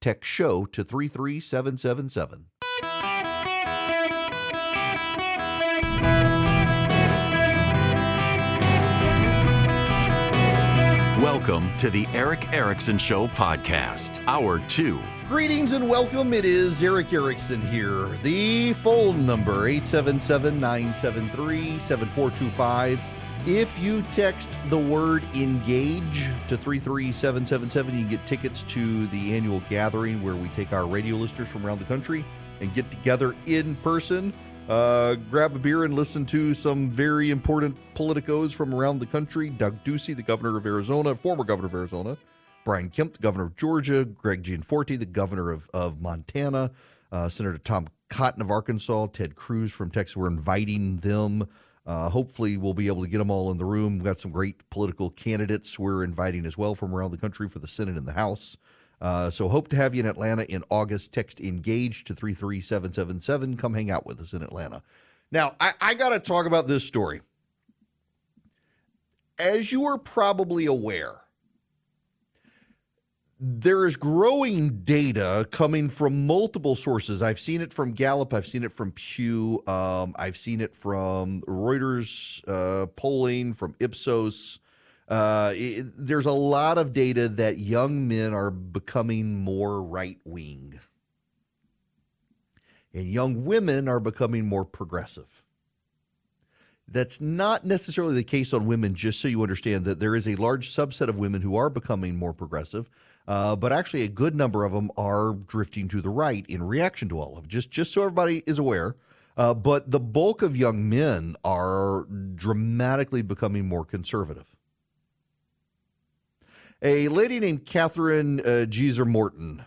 Text show to 33777. Welcome to the Eric Erickson Show podcast, hour two. Greetings and welcome. It is Eric Erickson here. The phone number, 877-973-7425. If you text the word engage to 33777, you can get tickets to the annual gathering where we take our radio listeners from around the country and get together in person. Grab a beer and listen to some very important politicos from around the country. Doug Ducey, the governor of Arizona, former governor of Arizona. Brian Kemp, the governor of Georgia. Greg Gianforte, the governor of Montana. Senator Tom Cotton of Arkansas. Ted Cruz from Texas. We're inviting them. Hopefully we'll be able to get them all in the room. We've got some great political candidates we're inviting as well from around the country for the Senate and the House. So hope to have you in Atlanta in August. Text ENGAGE to 33777. Come hang out with us in Atlanta. Now, I got to talk about this story. As you are probably aware, there is growing data coming from multiple sources. I've seen it from Gallup. I've seen it from Pew. I've seen it from Reuters polling, from Ipsos. There's a lot of data that young men are becoming more right-wing and young women are becoming more progressive. That's not necessarily the case on women, just so you understand that there is a large subset of women who are becoming more progressive, but actually a good number of them are drifting to the right in reaction to all of it, just so everybody is aware. But the bulk of young men are dramatically becoming more conservative. A lady named Catherine Geeser Morton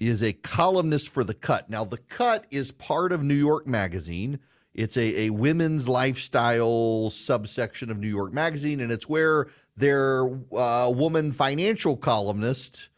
is a columnist for The Cut. Now, The Cut is part of New York Magazine. It's a women's lifestyle subsection of New York Magazine, and it's where their woman financial columnist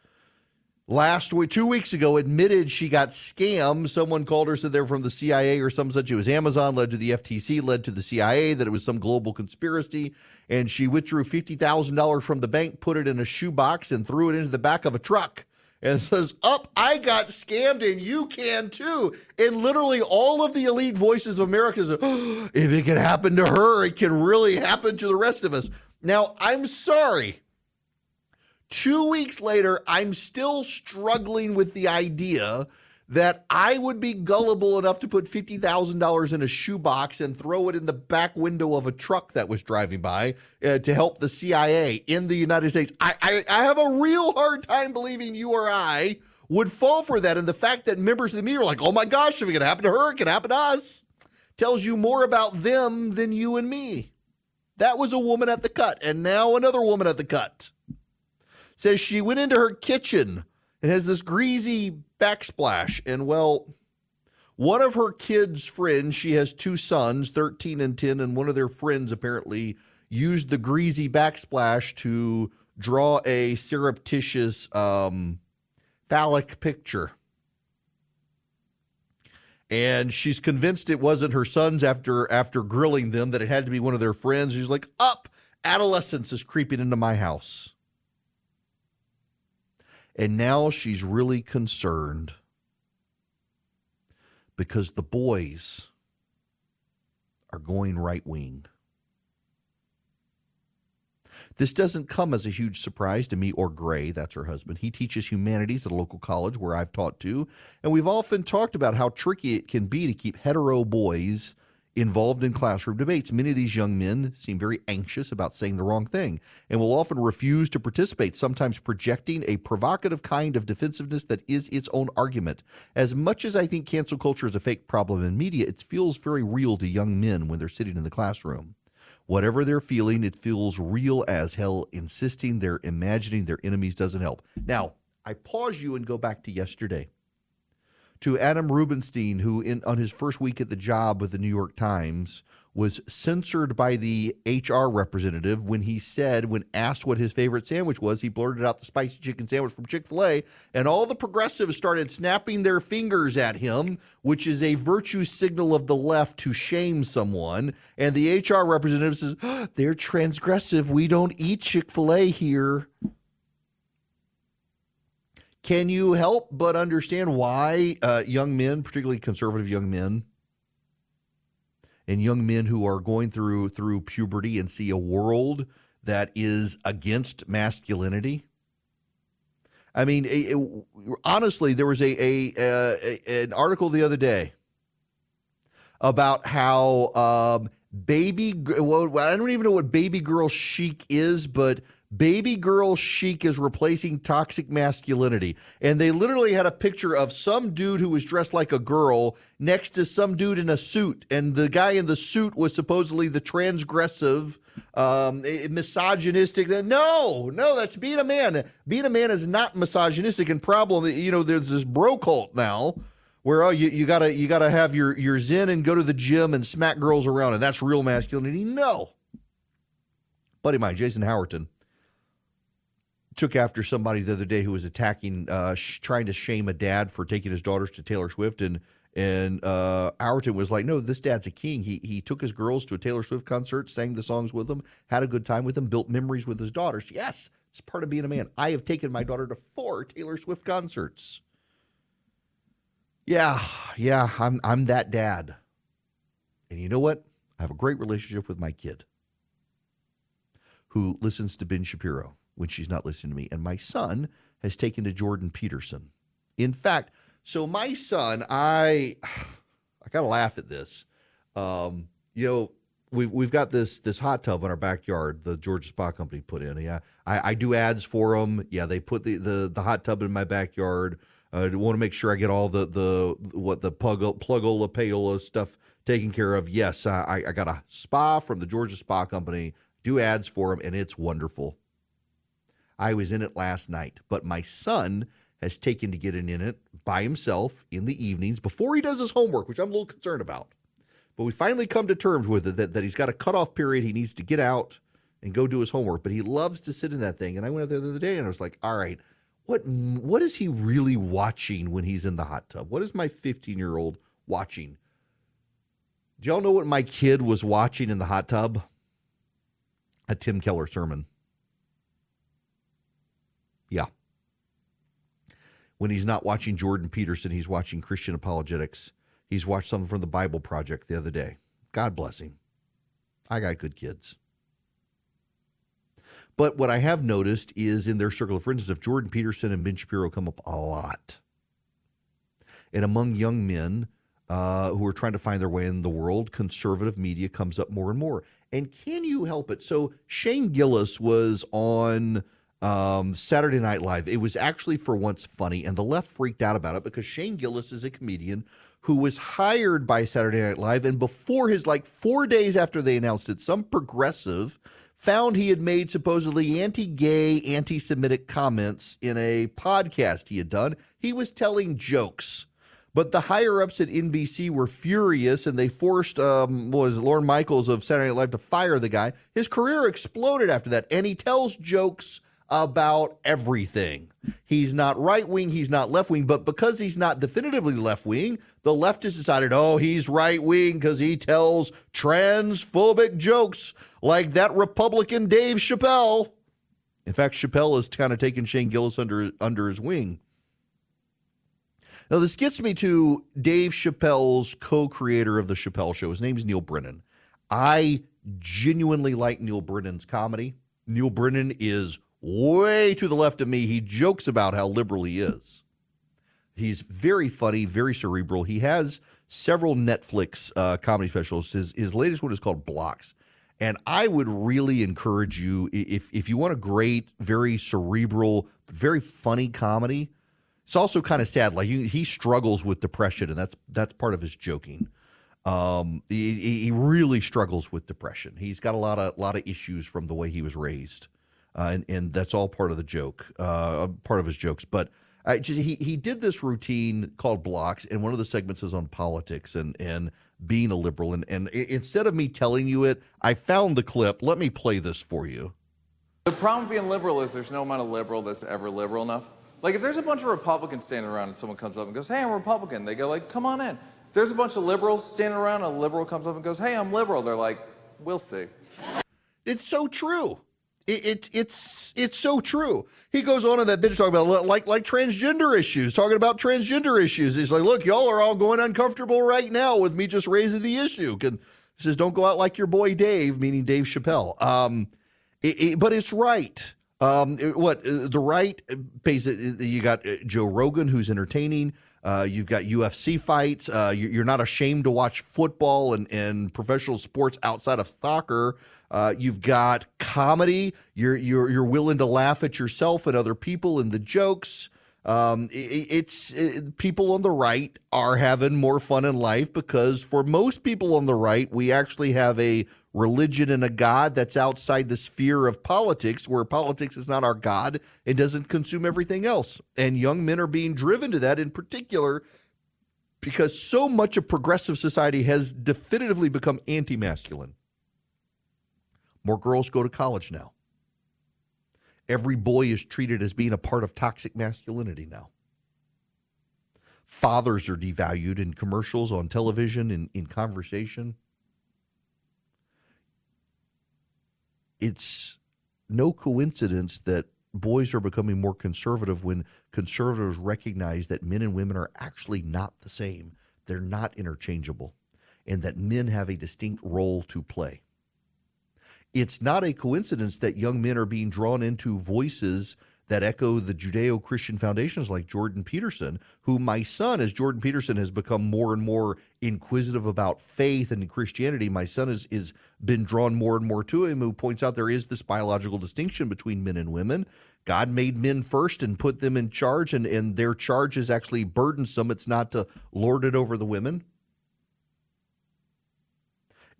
last week, 2 weeks ago, admitted she got scammed. Someone called her, said they were from the CIA or some such. It was Amazon, led to the FTC, led to the CIA, that it was some global conspiracy. And she withdrew $50,000 from the bank, put it in a shoebox, and threw it into the back of a truck. And says, "Up, I got scammed, and you can too." And literally all of the elite voices of America say, "Oh, if it can happen to her, it can really happen to the rest of us." Now, I'm sorry. 2 weeks later, I'm still struggling with the idea that I would be gullible enough to put $50,000 in a shoebox and throw it in the back window of a truck that was driving by to help the CIA in the United States. I have a real hard time believing you or I would fall for that. And the fact that members of the media are like, "Oh my gosh, if it can happen to her, it can happen to us," tells you more about them than you and me. That was a woman at The Cut. And now another woman at The Cut says she went into her kitchen and has this greasy backsplash. And, well, one of her kids' friends, she has two sons, 13 and 10, and one of their friends apparently used the greasy backsplash to draw a surreptitious phallic picture. And she's convinced it wasn't her sons after grilling them, that it had to be one of their friends. She's like, "Up, adolescence is creeping into my house." And now she's really concerned because the boys are going right wing. This doesn't come as a huge surprise to me or Gray, that's her husband. He teaches humanities at a local college where I've taught too, and we've often talked about how tricky it can be to keep hetero boys involved in classroom debates. Many of these young men seem very anxious about saying the wrong thing and will often refuse to participate, sometimes projecting a provocative kind of defensiveness that is its own argument. As much as I think cancel culture is a fake problem in media, it feels very real to young men when they're sitting in the classroom. Whatever they're feeling, it feels real as hell. Insisting they're imagining their enemies doesn't help. Now, I pause you and go back to yesterday, to Adam Rubinstein, who on his first week at the job with the New York Times was censored by the HR representative when he said, when asked what his favorite sandwich was, he blurted out the spicy chicken sandwich from Chick-fil-A, and all the progressives started snapping their fingers at him, which is a virtue signal of the left to shame someone. And the HR representative says, oh, they're transgressive. We don't eat Chick-fil-A here. Can you help but understand why young men, particularly conservative young men, and young men who are going through puberty and see a world that is against masculinity? I mean, honestly, there was an article the other day about how I don't even know what baby girl chic is, but baby girl chic is replacing toxic masculinity. And they literally had a picture of some dude who was dressed like a girl next to some dude in a suit. And the guy in the suit was supposedly the transgressive, misogynistic. No, that's being a man. Being a man is not misogynistic. And problem, there's this bro cult now where you gotta have your zen and go to the gym and smack girls around, and that's real masculinity. No. Buddy of mine, Jason Howerton, took after somebody the other day who was attacking, trying to shame a dad for taking his daughters to Taylor Swift, and Howerton was like, no, this dad's a king. He took his girls to a Taylor Swift concert, sang the songs with them, had a good time with them, built memories with his daughters. Yes, it's part of being a man. I have taken my daughter to 4 Taylor Swift concerts. Yeah, I'm that dad. And you know what? I have a great relationship with my kid who listens to Ben Shapiro when she's not listening to me. And my son has taken to Jordan Peterson. In fact, so my son, I gotta laugh at this. We've got this hot tub in our backyard the Georgia Spa Company put in. Yeah, I do ads for them. Yeah, they put the hot tub in my backyard. I want to make sure I get all the plugola payola stuff taken care of. Yes, I got a spa from the Georgia Spa Company. Do ads for them, and it's wonderful. I was in it last night, but my son has taken to getting in it by himself in the evenings before he does his homework, which I'm a little concerned about. But we finally come to terms with it that he's got a cutoff period. He needs to get out and go do his homework, but he loves to sit in that thing. And I went out there the other day and I was like, all right, what is he really watching when he's in the hot tub? What is my 15-year-old watching? Do y'all know what my kid was watching in the hot tub? A Tim Keller sermon. Yeah. When he's not watching Jordan Peterson, he's watching Christian apologetics. He's watched something from the Bible Project the other day. God bless him. I got good kids. But what I have noticed is in their circle of friends, if Jordan Peterson and Ben Shapiro come up a lot. And among young men who are trying to find their way in the world, conservative media comes up more and more. And can you help it? So Shane Gillis was on Saturday Night Live. It was actually for once funny, and the left freaked out about it because Shane Gillis is a comedian who was hired by Saturday Night Live, and before his 4 days after they announced it, some progressive found he had made supposedly anti-gay, anti-Semitic comments in a podcast he had done. He was telling jokes. But the higher-ups at NBC were furious, and they forced Lorne Michaels of Saturday Night Live to fire the guy. His career exploded after that, and he tells jokes about everything. He's not right-wing, he's not left-wing, but because he's not definitively left-wing, the leftists decided, oh, he's right-wing because he tells transphobic jokes like that Republican Dave Chappelle. In fact, Chappelle has kind of taken Shane Gillis under his wing. Now, this gets me to Dave Chappelle's co-creator of The Chappelle Show. His name is Neil Brennan. I genuinely like Neil Brennan's comedy. Neil Brennan is way to the left of me. He jokes about how liberal he is. He's very funny, very cerebral. He has several Netflix comedy specials. His latest one is called Blocks. And I would really encourage you, if you want a great, very cerebral, very funny comedy. It's also kind of sad. Like he struggles with depression, and that's part of his joking. He really struggles with depression. He's got a lot of issues from the way he was raised, and that's all part of the joke, part of his jokes. But he did this routine called Blocks, and one of the segments is on politics and being a liberal. And instead of me telling you it, I found the clip. Let me play this for you. The problem with being liberal is there's no amount of liberal that's ever liberal enough. Like, if there's a bunch of Republicans standing around and someone comes up and goes, hey, I'm a Republican, they go, like, come on in. If there's a bunch of liberals standing around and a liberal comes up and goes, hey, I'm liberal, they're like, we'll see. It's so true. It's so true. He goes on in that bitch talking about like transgender issues, talking about transgender issues. He's like, look, y'all are all going uncomfortable right now with me just raising the issue. He says, don't go out like your boy Dave, meaning Dave Chappelle. But it's right. The right pays it. You got Joe Rogan, who's entertaining. You've got UFC fights. You're not ashamed to watch football and professional sports outside of soccer. You've got comedy. You're willing to laugh at yourself and other people and the jokes. People on the right are having more fun in life because for most people on the right, we actually have a religion and a God that's outside the sphere of politics, where politics is not our God and doesn't consume everything else. And young men are being driven to that in particular because so much of progressive society has definitively become anti-masculine. More girls go to college now. Every boy is treated as being a part of toxic masculinity now. Fathers are devalued in commercials, on television, in conversation. It's no coincidence that boys are becoming more conservative when conservatives recognize that men and women are actually not the same. They're not interchangeable, and that men have a distinct role to play. It's not a coincidence that young men are being drawn into voices that echo the Judeo-Christian foundations, like Jordan Peterson, who my son, as Jordan Peterson has become more and more inquisitive about faith and Christianity, my son is been drawn more and more to him, who points out there is this biological distinction between men and women. God made men first and put them in charge, and their charge is actually burdensome. It's not to lord it over the women.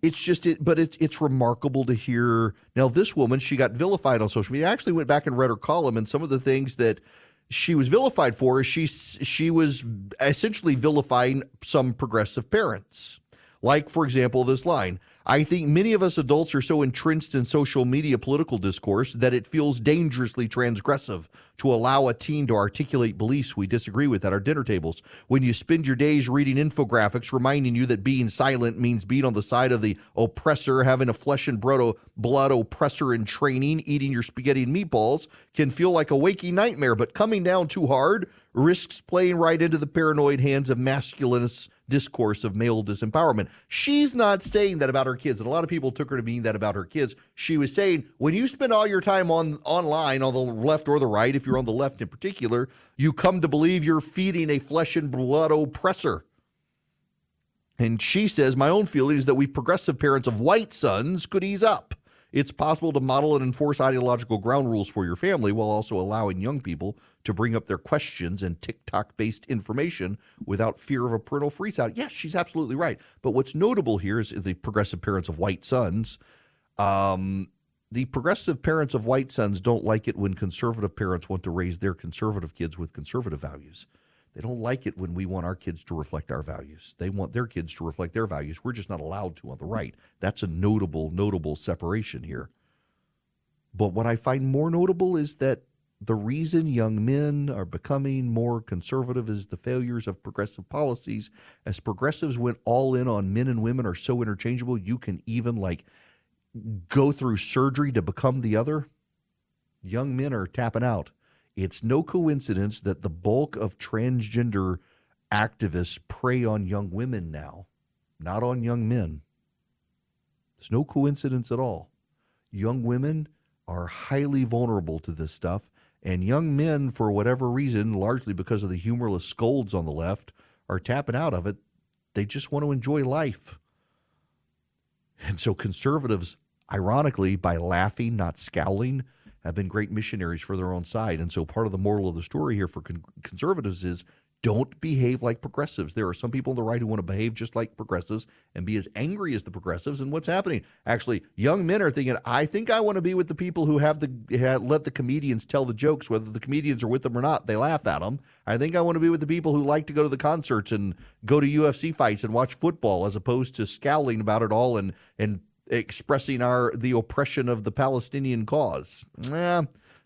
It's just, it's remarkable to hear. Now, this woman, she got vilified on social media. I actually went back and read her column, and some of the things that she was vilified for is she was essentially vilifying some progressive parents. Like, for example, this line, I think many of us adults are so entrenched in social media political discourse that it feels dangerously transgressive to allow a teen to articulate beliefs we disagree with at our dinner tables. When you spend your days reading infographics reminding you that being silent means being on the side of the oppressor, having a flesh and blood oppressor in training, eating your spaghetti and meatballs can feel like a waking nightmare, but coming down too hard risks playing right into the paranoid hands of masculinist discourse of male disempowerment. She's not saying that about her kids, and a lot of people took her to mean that about her kids. She was saying, when you spend all your time online on the left or the right, if you're on the left in particular, you come to believe you're feeding a flesh and blood oppressor. And she says, my own feeling is that we progressive parents of white sons could ease up. It's possible to model and enforce ideological ground rules for your family while also allowing young people to bring up their questions and TikTok-based information without fear of a parental freakout. Yes, she's absolutely right. But what's notable here is the progressive parents of white sons. The progressive parents of white sons don't like it when conservative parents want to raise their conservative kids with conservative values. They don't like it when we want our kids to reflect our values. They want their kids to reflect their values. We're just not allowed to on the right. That's a notable separation here. But what I find more notable is that the reason young men are becoming more conservative is the failures of progressive policies. As progressives went all in on men and women are so interchangeable, you can even go through surgery to become the other. Young men are tapping out. It's no coincidence that the bulk of transgender activists prey on young women now, not on young men. It's no coincidence at all. Young women are highly vulnerable to this stuff. And young men, for whatever reason, largely because of the humorless scolds on the left, are tapping out of it. They just want to enjoy life. And so conservatives, ironically, by laughing, not scowling, have been great missionaries for their own side. And so part of the moral of the story here for conservatives is don't behave like progressives. There are some people on the right who want to behave just like progressives and be as angry as the progressives. And what's happening? Actually, young men are thinking, I think I want to be with the people who have let the comedians tell the jokes, whether the comedians are with them or not. They laugh at them. I think I want to be with the people who like to go to the concerts and go to UFC fights and watch football, as opposed to scowling about it all and expressing the oppression of the Palestinian cause.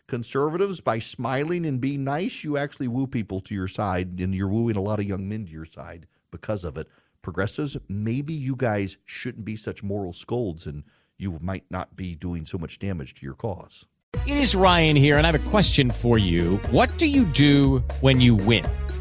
Conservatives, by smiling and being nice, you actually woo people to your side, and you're wooing a lot of young men to your side because of it. Progressives, maybe you guys shouldn't be such moral scolds, and you might not be doing so much damage to your cause. It is Ryan here, and I have a question for you. What do you do when you win?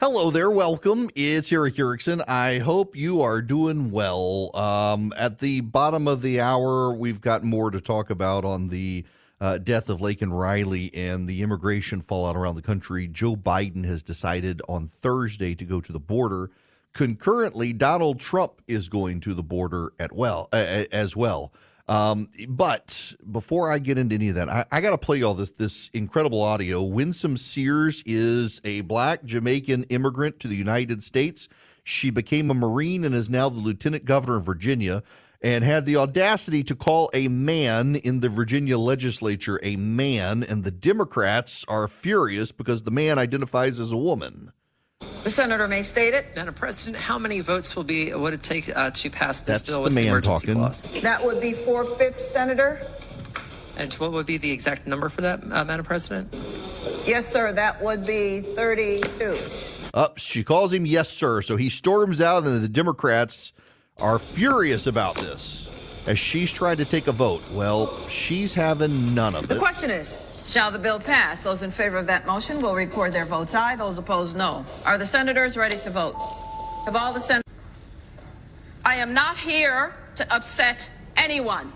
Hello there. Welcome. It's Eric Erickson. I hope you are doing well. At the bottom of the hour, we've got more to talk about on the death of Laken Riley and the immigration fallout around the country. Joe Biden has decided on Thursday to go to the border. Concurrently, Donald Trump is going to the border as well. But before I get into any of that, I got to play y'all this incredible audio. Winsome Sears is a black Jamaican immigrant to the United States. She became a Marine and is now the lieutenant governor of Virginia, and had the audacity to call a man in the Virginia legislature a man, and the Democrats are furious because the man identifies as a woman. The senator may state it. Madam President, how many votes would it take to pass this bill with the emergency clause? That would be 4/5, Senator. And what would be the exact number for that, Madam President? Yes, sir. That would be 32. She calls him yes, sir. So he storms out, and the Democrats are furious about this as she's trying to take a vote. Well, she's having none of it. The question is, shall the bill pass? Those in favor of that motion will record their votes aye. Those opposed, no. Are the senators ready to vote? Have all the senators? I am not here to upset anyone.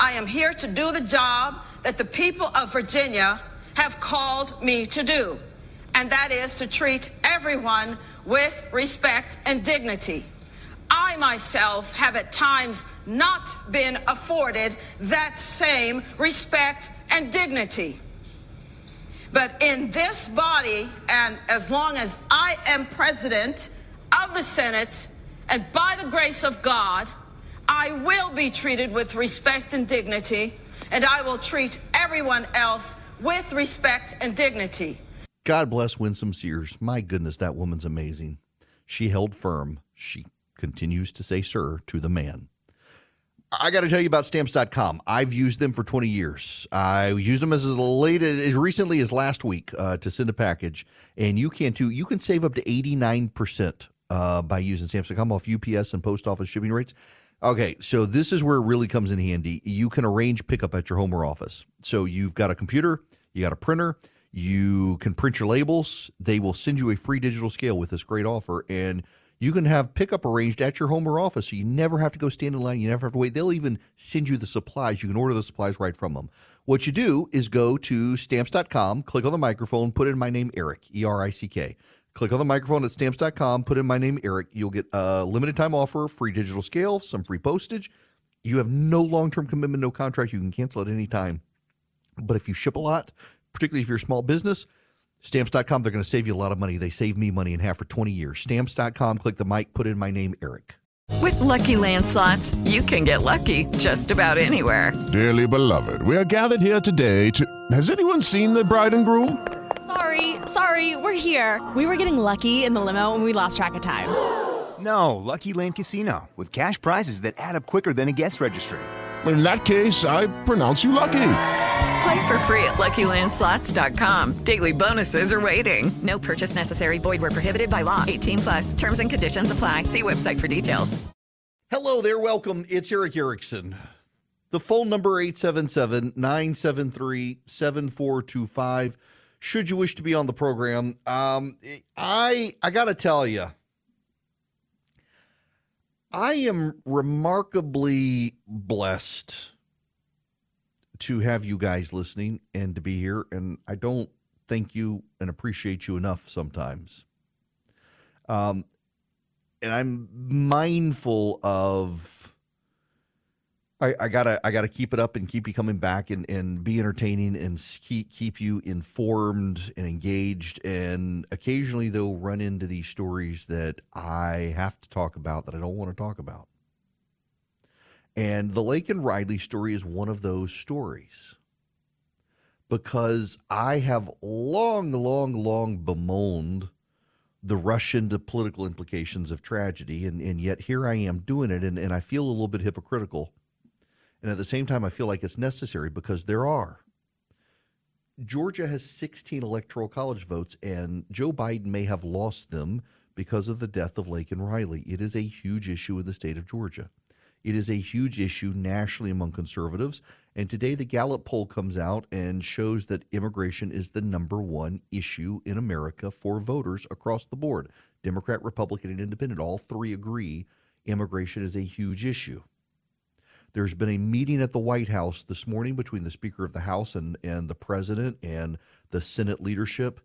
I am here to do the job that the people of Virginia have called me to do, and that is to treat everyone with respect and dignity. I myself have at times not been afforded that same respect and dignity. But in this body, and as long as I am president of the Senate, and by the grace of God, I will be treated with respect and dignity, and I will treat everyone else with respect and dignity. God bless Winsome Sears. My goodness, that woman's amazing. She held firm. She continues to say sir to the man. I got to tell you about Stamps.com. I've used them for 20 years. I used them as recently as last week to send a package, and you can too. You can save up to 89% by using Stamps.com off UPS and post office shipping rates. Okay, so this is where it really comes in handy. You can arrange pickup at your home or office. So you've got a computer, you got a printer, you can print your labels. They will send you a free digital scale with this great offer, and you can have pickup arranged at your home or office, so you never have to go stand in line. You never have to wait. They'll even send you the supplies. You can order the supplies right from them. What you do is go to Stamps.com, click on the microphone, put in my name, Eric, E-R-I-C-K. Click on the microphone at Stamps.com, put in my name, Eric. You'll get a limited time offer, free digital scale, some free postage. You have no long-term commitment, no contract. You can cancel at any time. But if you ship a lot, particularly if you're a small business, Stamps.com, they're going to save you a lot of money. They saved me money in half for 20 years. Stamps.com, click the mic, put in my name, Eric. With Lucky Land Slots, you can get lucky just about anywhere. Dearly beloved, we are gathered here today to... Has anyone seen the bride and groom? Sorry, we're here. We were getting lucky in the limo and we lost track of time. No, Lucky Land Casino, with cash prizes that add up quicker than a guest registry. In that case, I pronounce you lucky. Play for free at LuckyLandSlots.com. Daily bonuses are waiting. No purchase necessary. Void where prohibited by law. 18 plus. Terms and conditions apply. See website for details. Hello there. Welcome. It's Eric Erickson. The phone number 877-973-7425. Should you wish to be on the program, I got to tell you, I am remarkably blessed to have you guys listening and to be here. And I don't thank you and appreciate you enough sometimes. And I'm mindful of, I gotta keep it up and keep you coming back and be entertaining and keep you informed and engaged, and occasionally though run into these stories that I have to talk about that I don't want to talk about. And the Laken Riley story is one of those stories, because I have long bemoaned the rush into political implications of tragedy, and yet here I am doing it, and I feel a little bit hypocritical. And at the same time, I feel like it's necessary, because there are. Georgia has 16 electoral college votes, and Joe Biden may have lost them because of the death of Laken Riley. It is a huge issue in the state of Georgia. It is a huge issue nationally among conservatives. And today the Gallup poll comes out and shows that immigration is the number one issue in America for voters across the board. Democrat, Republican, and Independent, all three agree immigration is a huge issue. There's been a meeting at the White House this morning between the Speaker of the House and the President and the Senate leadership.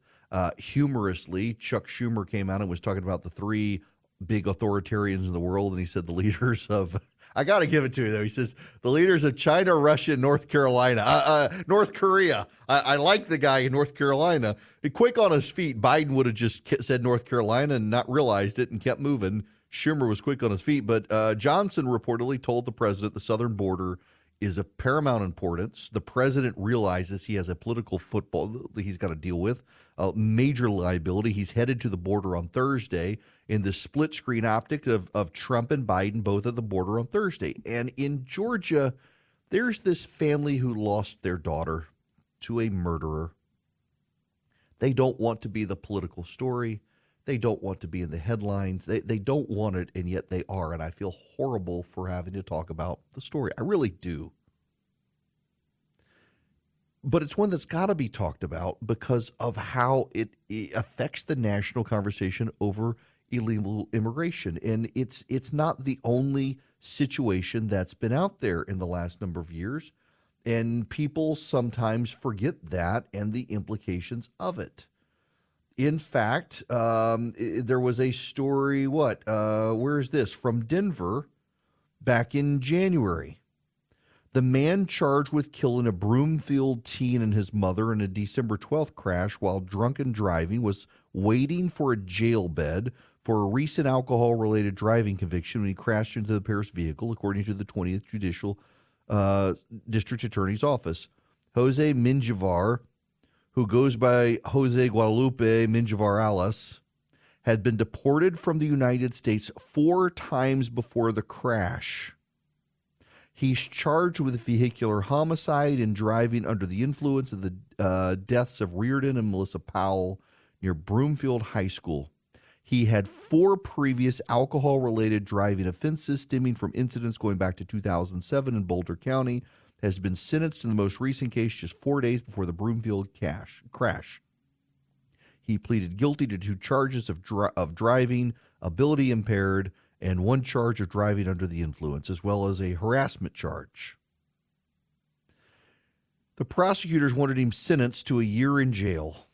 Humorously, Chuck Schumer came out and was talking about the three big authoritarians in the world, and he said the leaders of, I got to give it to you though, he says the leaders of China, Russia, and North Korea. I like the guy in North Carolina. Quick on his feet, Biden would have just said North Carolina and not realized it and kept moving. Schumer was quick on his feet, but Johnson reportedly told the president the southern border is of paramount importance. The president realizes he has a political football that he's got to deal with, a major liability. He's headed to the border on Thursday in the split-screen optic of Trump and Biden, both at the border on Thursday. And in Georgia, there's this family who lost their daughter to a murderer. They don't want to be the political story. They don't want to be in the headlines. They don't want it, and yet they are. And I feel horrible for having to talk about the story. I really do. But it's one that's got to be talked about because of how it affects the national conversation over illegal immigration. And it's not the only situation that's been out there in the last number of years. And people sometimes forget that and the implications of it. In fact, there was a story, where is this? From Denver back in January. The man charged with killing a Broomfield teen and his mother in a December 12th crash while drunken driving was waiting for a jail bed for a recent alcohol-related driving conviction when he crashed into the Paris vehicle, according to the 20th Judicial District Attorney's Office. Jose Menjivar, who goes by Jose Guadalupe Menjivar-Alas, had been deported from the United States 4 times before the crash. He's charged with vehicular homicide and driving under the influence of the deaths of Reardon and Melissa Powell near Broomfield High School. He had 4 previous alcohol-related driving offenses stemming from incidents going back to 2007 in Boulder County, has been sentenced in the most recent case just 4 days before the Broomfield crash. He pleaded guilty to 2 charges of driving, ability impaired, and 1 charge of driving under the influence, as well as a harassment charge. The prosecutors wanted him sentenced to a year in jail,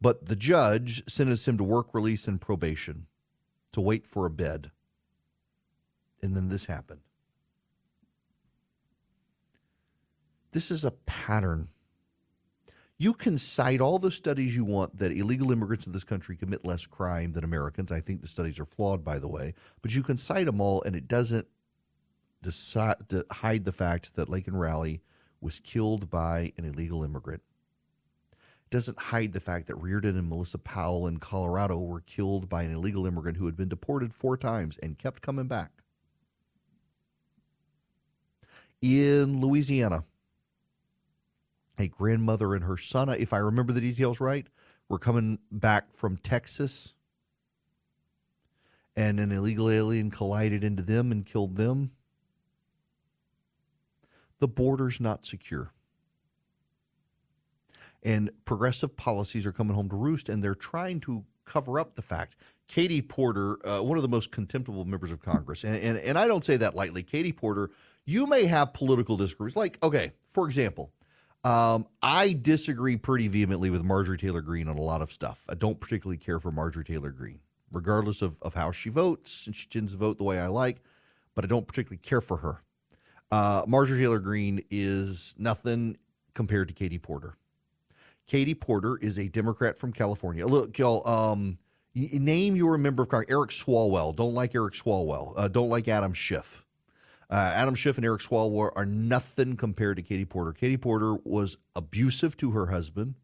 but the judge sentenced him to work release and probation to wait for a bed. And then this happened. This is a pattern. You can cite all the studies you want that illegal immigrants in this country commit less crime than Americans. I think the studies are flawed, by the way, but you can cite them all, and it doesn't hide the fact that Laken Riley was killed by an illegal immigrant. It doesn't hide the fact that Reardon and Melissa Powell in Colorado were killed by an illegal immigrant who had been deported 4 times and kept coming back. in Louisiana. A grandmother and her son, if I remember the details right, were coming back from Texas, and an illegal alien collided into them and killed them. The border's not secure. And progressive policies are coming home to roost, and they're trying to cover up the fact. Katie Porter, one of the most contemptible members of Congress, and I don't say that lightly. Katie Porter, you may have political disagreements. Like, okay, for example, I disagree pretty vehemently with Marjorie Taylor Greene on a lot of stuff. I don't particularly care for Marjorie Taylor Greene, regardless of how she votes, and she tends to vote the way I like, but I don't particularly care for her. Marjorie Taylor Greene is nothing compared to Katie Porter. Katie Porter is a Democrat from California. Look, y'all, name your member of Congress. Eric Swalwell. Don't like Eric Swalwell. Don't like Adam Schiff. Adam Schiff and Eric Swalwell are nothing compared to Katie Porter. Katie Porter was abusive to her husband.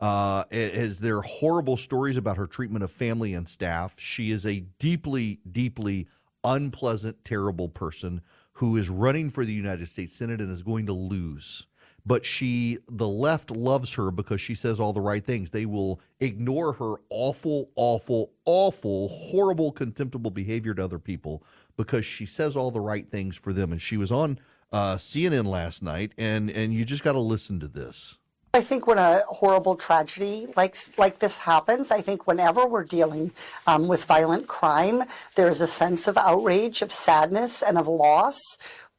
As there are horrible stories about her treatment of family and staff, she is a deeply, deeply unpleasant, terrible person who is running for the United States Senate and is going to lose. But the left loves her because she says all the right things. They will ignore her awful, awful, awful, horrible, contemptible behavior to other people because she says all the right things for them. And she was on CNN last night, and you just got to listen to this. I think when a horrible tragedy like this happens, I think whenever we're dealing with violent crime, there's a sense of outrage, of sadness, and of loss.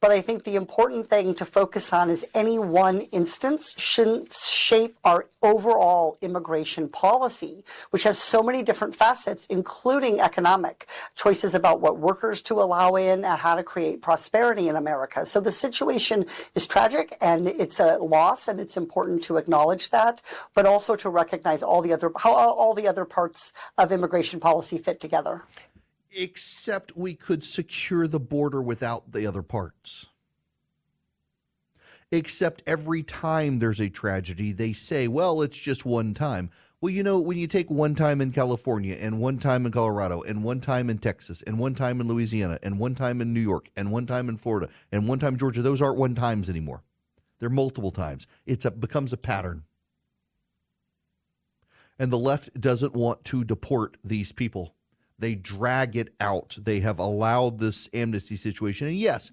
But I think the important thing to focus on is any one instance shouldn't shape our overall immigration policy, which has so many different facets, including economic choices about what workers to allow in and how to create prosperity in America. So the situation is tragic, and it's a loss, and it's important to acknowledge that, but also to recognize how all the other parts of immigration policy fit together. Except we could secure the border without the other parts. Except every time there's a tragedy, they say, well, it's just one time. Well, you know, when you take one time in California and one time in Colorado and one time in Texas and one time in Louisiana and one time in New York and one time in Florida and one time in Georgia, those aren't one times anymore. They're multiple times. It becomes a pattern. And the left doesn't want to deport these people. They drag it out. They have allowed this amnesty situation. And yes,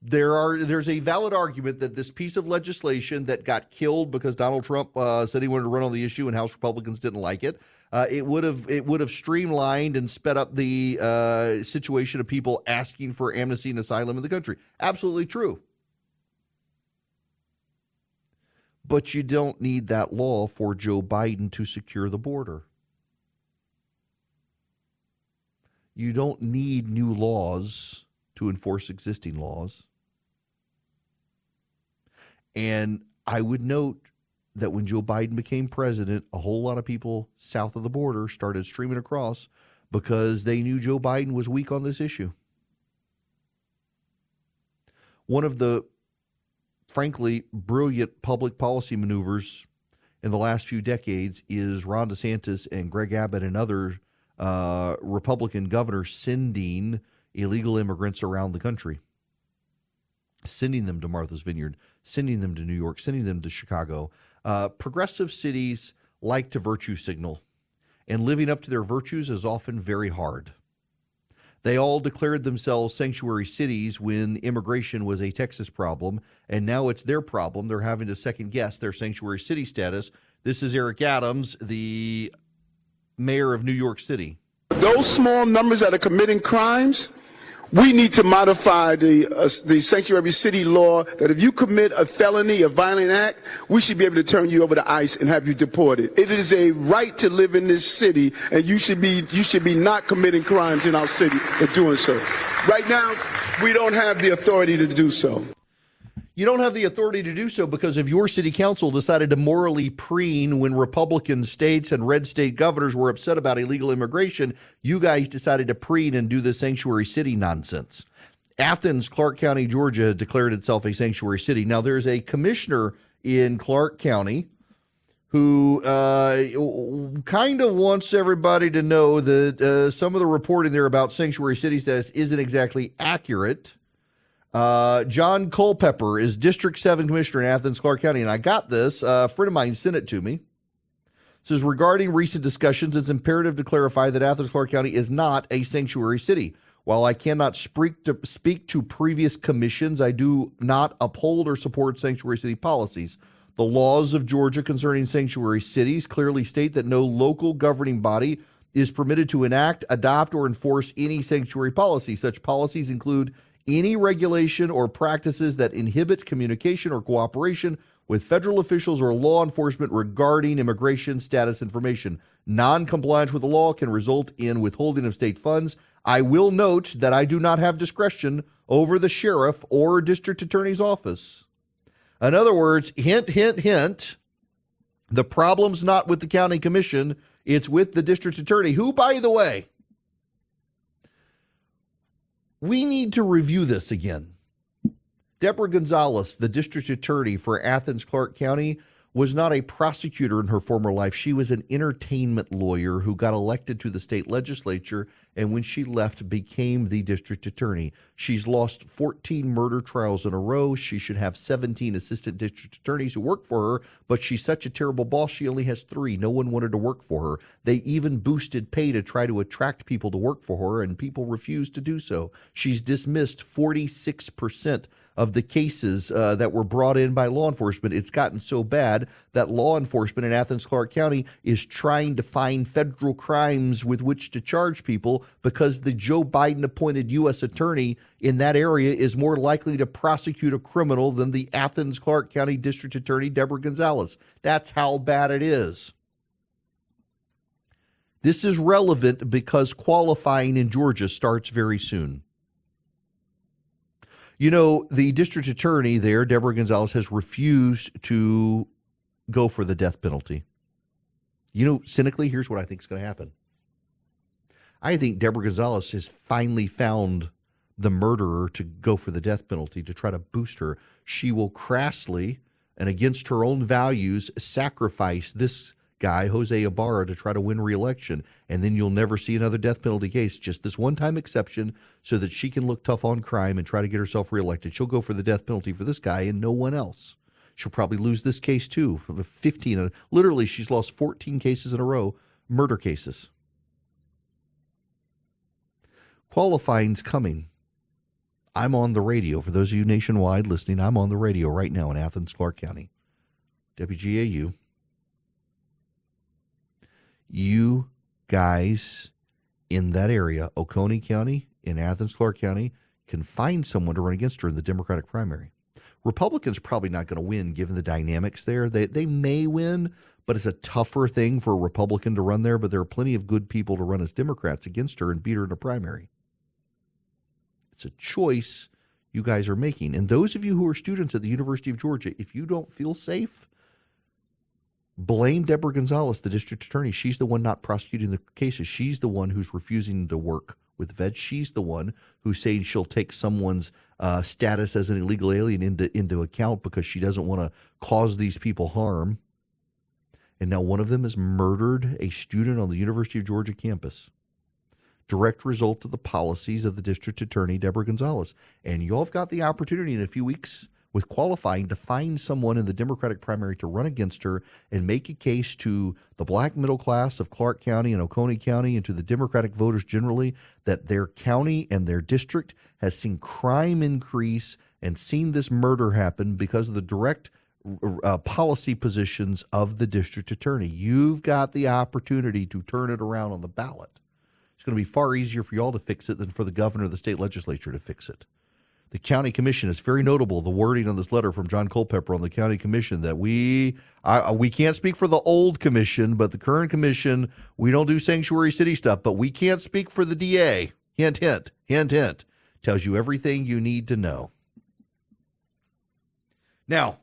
there's a valid argument that this piece of legislation that got killed because Donald Trump said he wanted to run on the issue and House Republicans didn't like it, it would have streamlined and sped up the situation of people asking for amnesty and asylum in the country. Absolutely true. But you don't need that law for Joe Biden to secure the border. You don't need new laws to enforce existing laws. And I would note that when Joe Biden became president, a whole lot of people south of the border started streaming across because they knew Joe Biden was weak on this issue. One of the, frankly, brilliant public policy maneuvers in the last few decades is Ron DeSantis and Greg Abbott and other Republican governor sending illegal immigrants around the country, sending them to Martha's Vineyard, sending them to New York, sending them to Chicago. Progressive cities like to virtue signal, and living up to their virtues is often very hard. They all declared themselves sanctuary cities when immigration was a Texas problem, and now it's their problem. They're having to second guess their sanctuary city status. This is Eric Adams, the mayor of New York City. Those small numbers that are committing crimes, we need to modify the sanctuary city law that if you commit a felony, a violent act, we should be able to turn you over to ICE and have you deported. It is a right to live in this city, and you should be not committing crimes in our city and doing so. Right now, we don't have the authority to do so. You don't have the authority to do so because if your city council decided to morally preen when Republican states and red state governors were upset about illegal immigration, you guys decided to preen and do the sanctuary city nonsense. Athens-Clarke County, Georgia declared itself a sanctuary city. Now, there's a commissioner in Clark County who kind of wants everybody to know that some of the reporting there about sanctuary city status isn't exactly accurate. John Culpepper is District 7 Commissioner in Athens-Clarke County. And I got this. A friend of mine sent it to me. It says, regarding recent discussions, it's imperative to clarify that Athens-Clarke County is not a sanctuary city. While I cannot speak to previous commissions, I do not uphold or support sanctuary city policies. The laws of Georgia concerning sanctuary cities clearly state that no local governing body is permitted to enact, adopt, or enforce any sanctuary policy. Such policies include any regulation or practices that inhibit communication or cooperation with federal officials or law enforcement regarding immigration status information. Non-compliance with the law can result in withholding of state funds. I will note that I do not have discretion over the sheriff or district attorney's office. In other words, hint, hint, hint, the problem's not with the county commission, it's with the district attorney, who, by the way, we need to review this again. Deborah Gonzalez, the district attorney for Athens-Clarke County, was not a prosecutor in her former life. She was an entertainment lawyer who got elected to the state legislature and when she left became the district attorney. She's lost 14 murder trials in a row. She should have 17 assistant district attorneys who work for her, but she's such a terrible boss, she only has 3. No one wanted to work for her. They even boosted pay to try to attract people to work for her, and people refused to do so. She's dismissed 46% of the cases that were brought in by law enforcement. It's gotten so bad that law enforcement in Athens-Clarke County is trying to find federal crimes with which to charge people because the Joe Biden-appointed U.S. attorney in that area is more likely to prosecute a criminal than the Athens-Clarke County District Attorney, Deborah Gonzalez. That's how bad it is. This is relevant because qualifying in Georgia starts very soon. You know, the district attorney there, Deborah Gonzalez, has refused to go for the death penalty. You know, cynically, here's what I think is going to happen. I think Deborah Gonzalez has finally found the murderer to go for the death penalty to try to boost her. She will crassly and against her own values sacrifice this guy, Jose Ibarra, to try to win re-election. And then you'll never see another death penalty case, just this one-time exception so that she can look tough on crime and try to get herself re-elected. She'll go for the death penalty for this guy and no one else. She'll probably lose this case too. 15, literally, she's lost 14 cases in a row, murder cases. Qualifying's coming. I'm on the radio. For those of you nationwide listening, I'm on the radio right now in Athens-Clarke County. WGAU. You guys in that area, Oconee County, in Athens-Clarke County, can find someone to run against her in the Democratic primary. Republicans probably not going to win given the dynamics there. They may win, but it's a tougher thing for a Republican to run there, but there are plenty of good people to run as Democrats against her and beat her in a primary. It's a choice you guys are making. And those of you who are students at the University of Georgia, if you don't feel safe, blame Deborah Gonzalez, the district attorney. She's the one not prosecuting the cases. She's the one who's refusing to work with vets. She's the one who's saying she'll take someone's status as an illegal alien into account because she doesn't want to cause these people harm. And now one of them has murdered a student on the University of Georgia campus. Direct result of the policies of the district attorney, Deborah Gonzalez. And y'all have got the opportunity in a few weeks with qualifying to find someone in the Democratic primary to run against her and make a case to the black middle class of Clark County and Oconee County and to the Democratic voters generally that their county and their district has seen crime increase and seen this murder happen because of the direct policy positions of the district attorney. You've got the opportunity to turn it around on the ballot. It's going to be far easier for y'all to fix it than for the governor of the state legislature to fix it. The county commission, it's very notable, the wording on this letter from John Culpepper on the county commission that we can't speak for the old commission, but the current commission, we don't do sanctuary city stuff, but we can't speak for the DA. Hint, hint, hint, hint. Tells you everything you need to know. Now,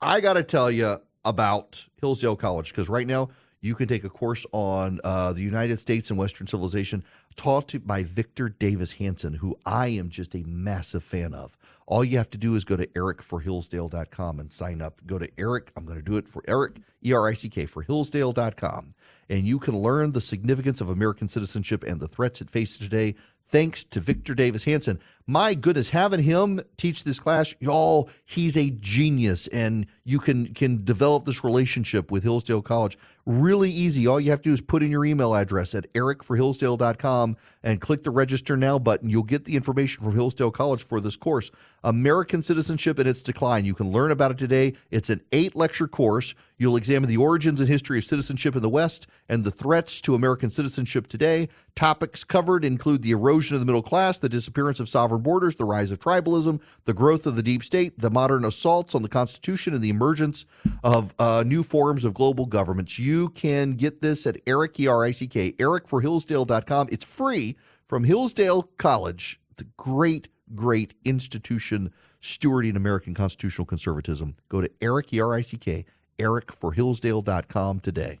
I got to tell you about Hillsdale College because right now you can take a course on the United States and Western Civilization taught by Victor Davis Hanson, who I am just a massive fan of. All you have to do is go to ericforhillsdale.com and sign up. Go to Eric. I'm going to do it for Eric, E-R-I-C-K, for Hillsdale.com. And you can learn the significance of American citizenship and the threats it faces today thanks to Victor Davis Hanson. My goodness, having him teach this class, y'all, he's a genius, and you can develop this relationship with Hillsdale College really easy. All you have to do is put in your email address at ericforhillsdale.com and click the Register Now button. You'll get the information from Hillsdale College for this course, American Citizenship and Its Decline. You can learn about it today. It's an 8-lecture course. You'll examine the origins and history of citizenship in the West and the threats to American citizenship today. Topics covered include the erosion of the middle class, the disappearance of sovereign borders, the rise of tribalism, the growth of the deep state, the modern assaults on the Constitution, and the emergence of new forms of global governments. You can get this at Eric, E-R-I-C-K, ericforhillsdale.com. It's free from Hillsdale College, the great, great institution stewarding American constitutional conservatism. Go to Eric, E-R-I-C-K, ericforhillsdale.com today.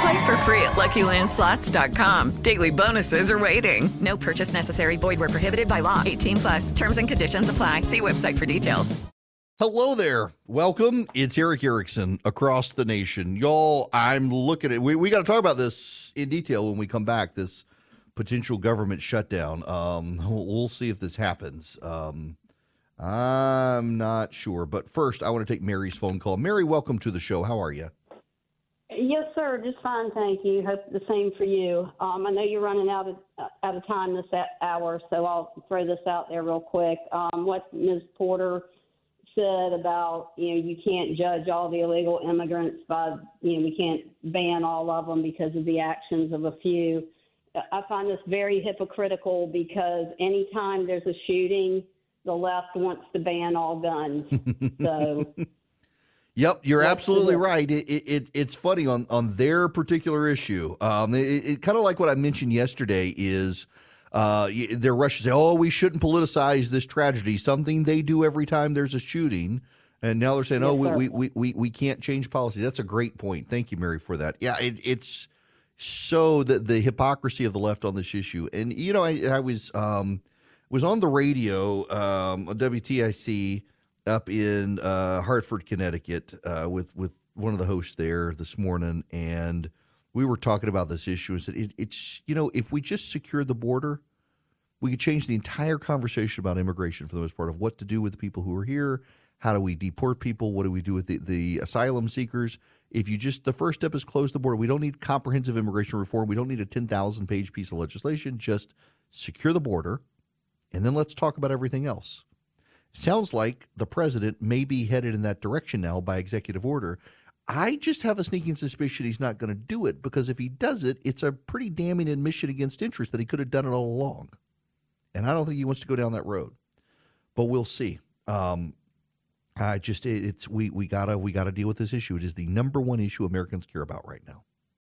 Play for free at LuckyLandSlots.com. Daily bonuses are waiting. No purchase necessary. Void where prohibited by law. 18+. Terms and conditions apply. See website for details. Hello there. Welcome. It's Eric Erickson across the nation. Y'all, I'm looking at... We got to talk about this in detail when we come back, this potential government shutdown. We'll see if this happens. I'm not sure. But first, I want to take Mary's phone call. Mary, welcome to the show. How are you? Yes, sir. Just fine, thank you. Hope the same for you. I know you're running out of time this hour, so I'll throw this out there real quick. What Ms. Porter said about, you can't judge all the illegal immigrants by, we can't ban all of them because of the actions of a few. I find this very hypocritical because anytime there's a shooting, the left wants to ban all guns. So... Yep, you're absolutely right. It's funny on their particular issue. It kind of like what I mentioned yesterday is their rush to say, we shouldn't politicize this tragedy, something they do every time there's a shooting. And now they're saying, we can't change policy. That's a great point. Thank you, Mary, for that. Yeah, it's so the hypocrisy of the left on this issue. And, I was on the radio on WTIC up in Hartford, Connecticut, with one of the hosts there this morning, and we were talking about this issue. And said, it's if we just secure the border, we could change the entire conversation about immigration for the most part of what to do with the people who are here, how do we deport people, what do we do with the asylum seekers. If you just, the first step is close the border. We don't need comprehensive immigration reform. We don't need a 10,000-page piece of legislation. Just secure the border, and then let's talk about everything else. Sounds like the president may be headed in that direction now by executive order. I just have a sneaking suspicion he's not going to do it, because if he does it, it's a pretty damning admission against interest that he could have done it all along. And I don't think he wants to go down that road, but we'll see. We gotta deal with this issue. It is the number one issue Americans care about right now.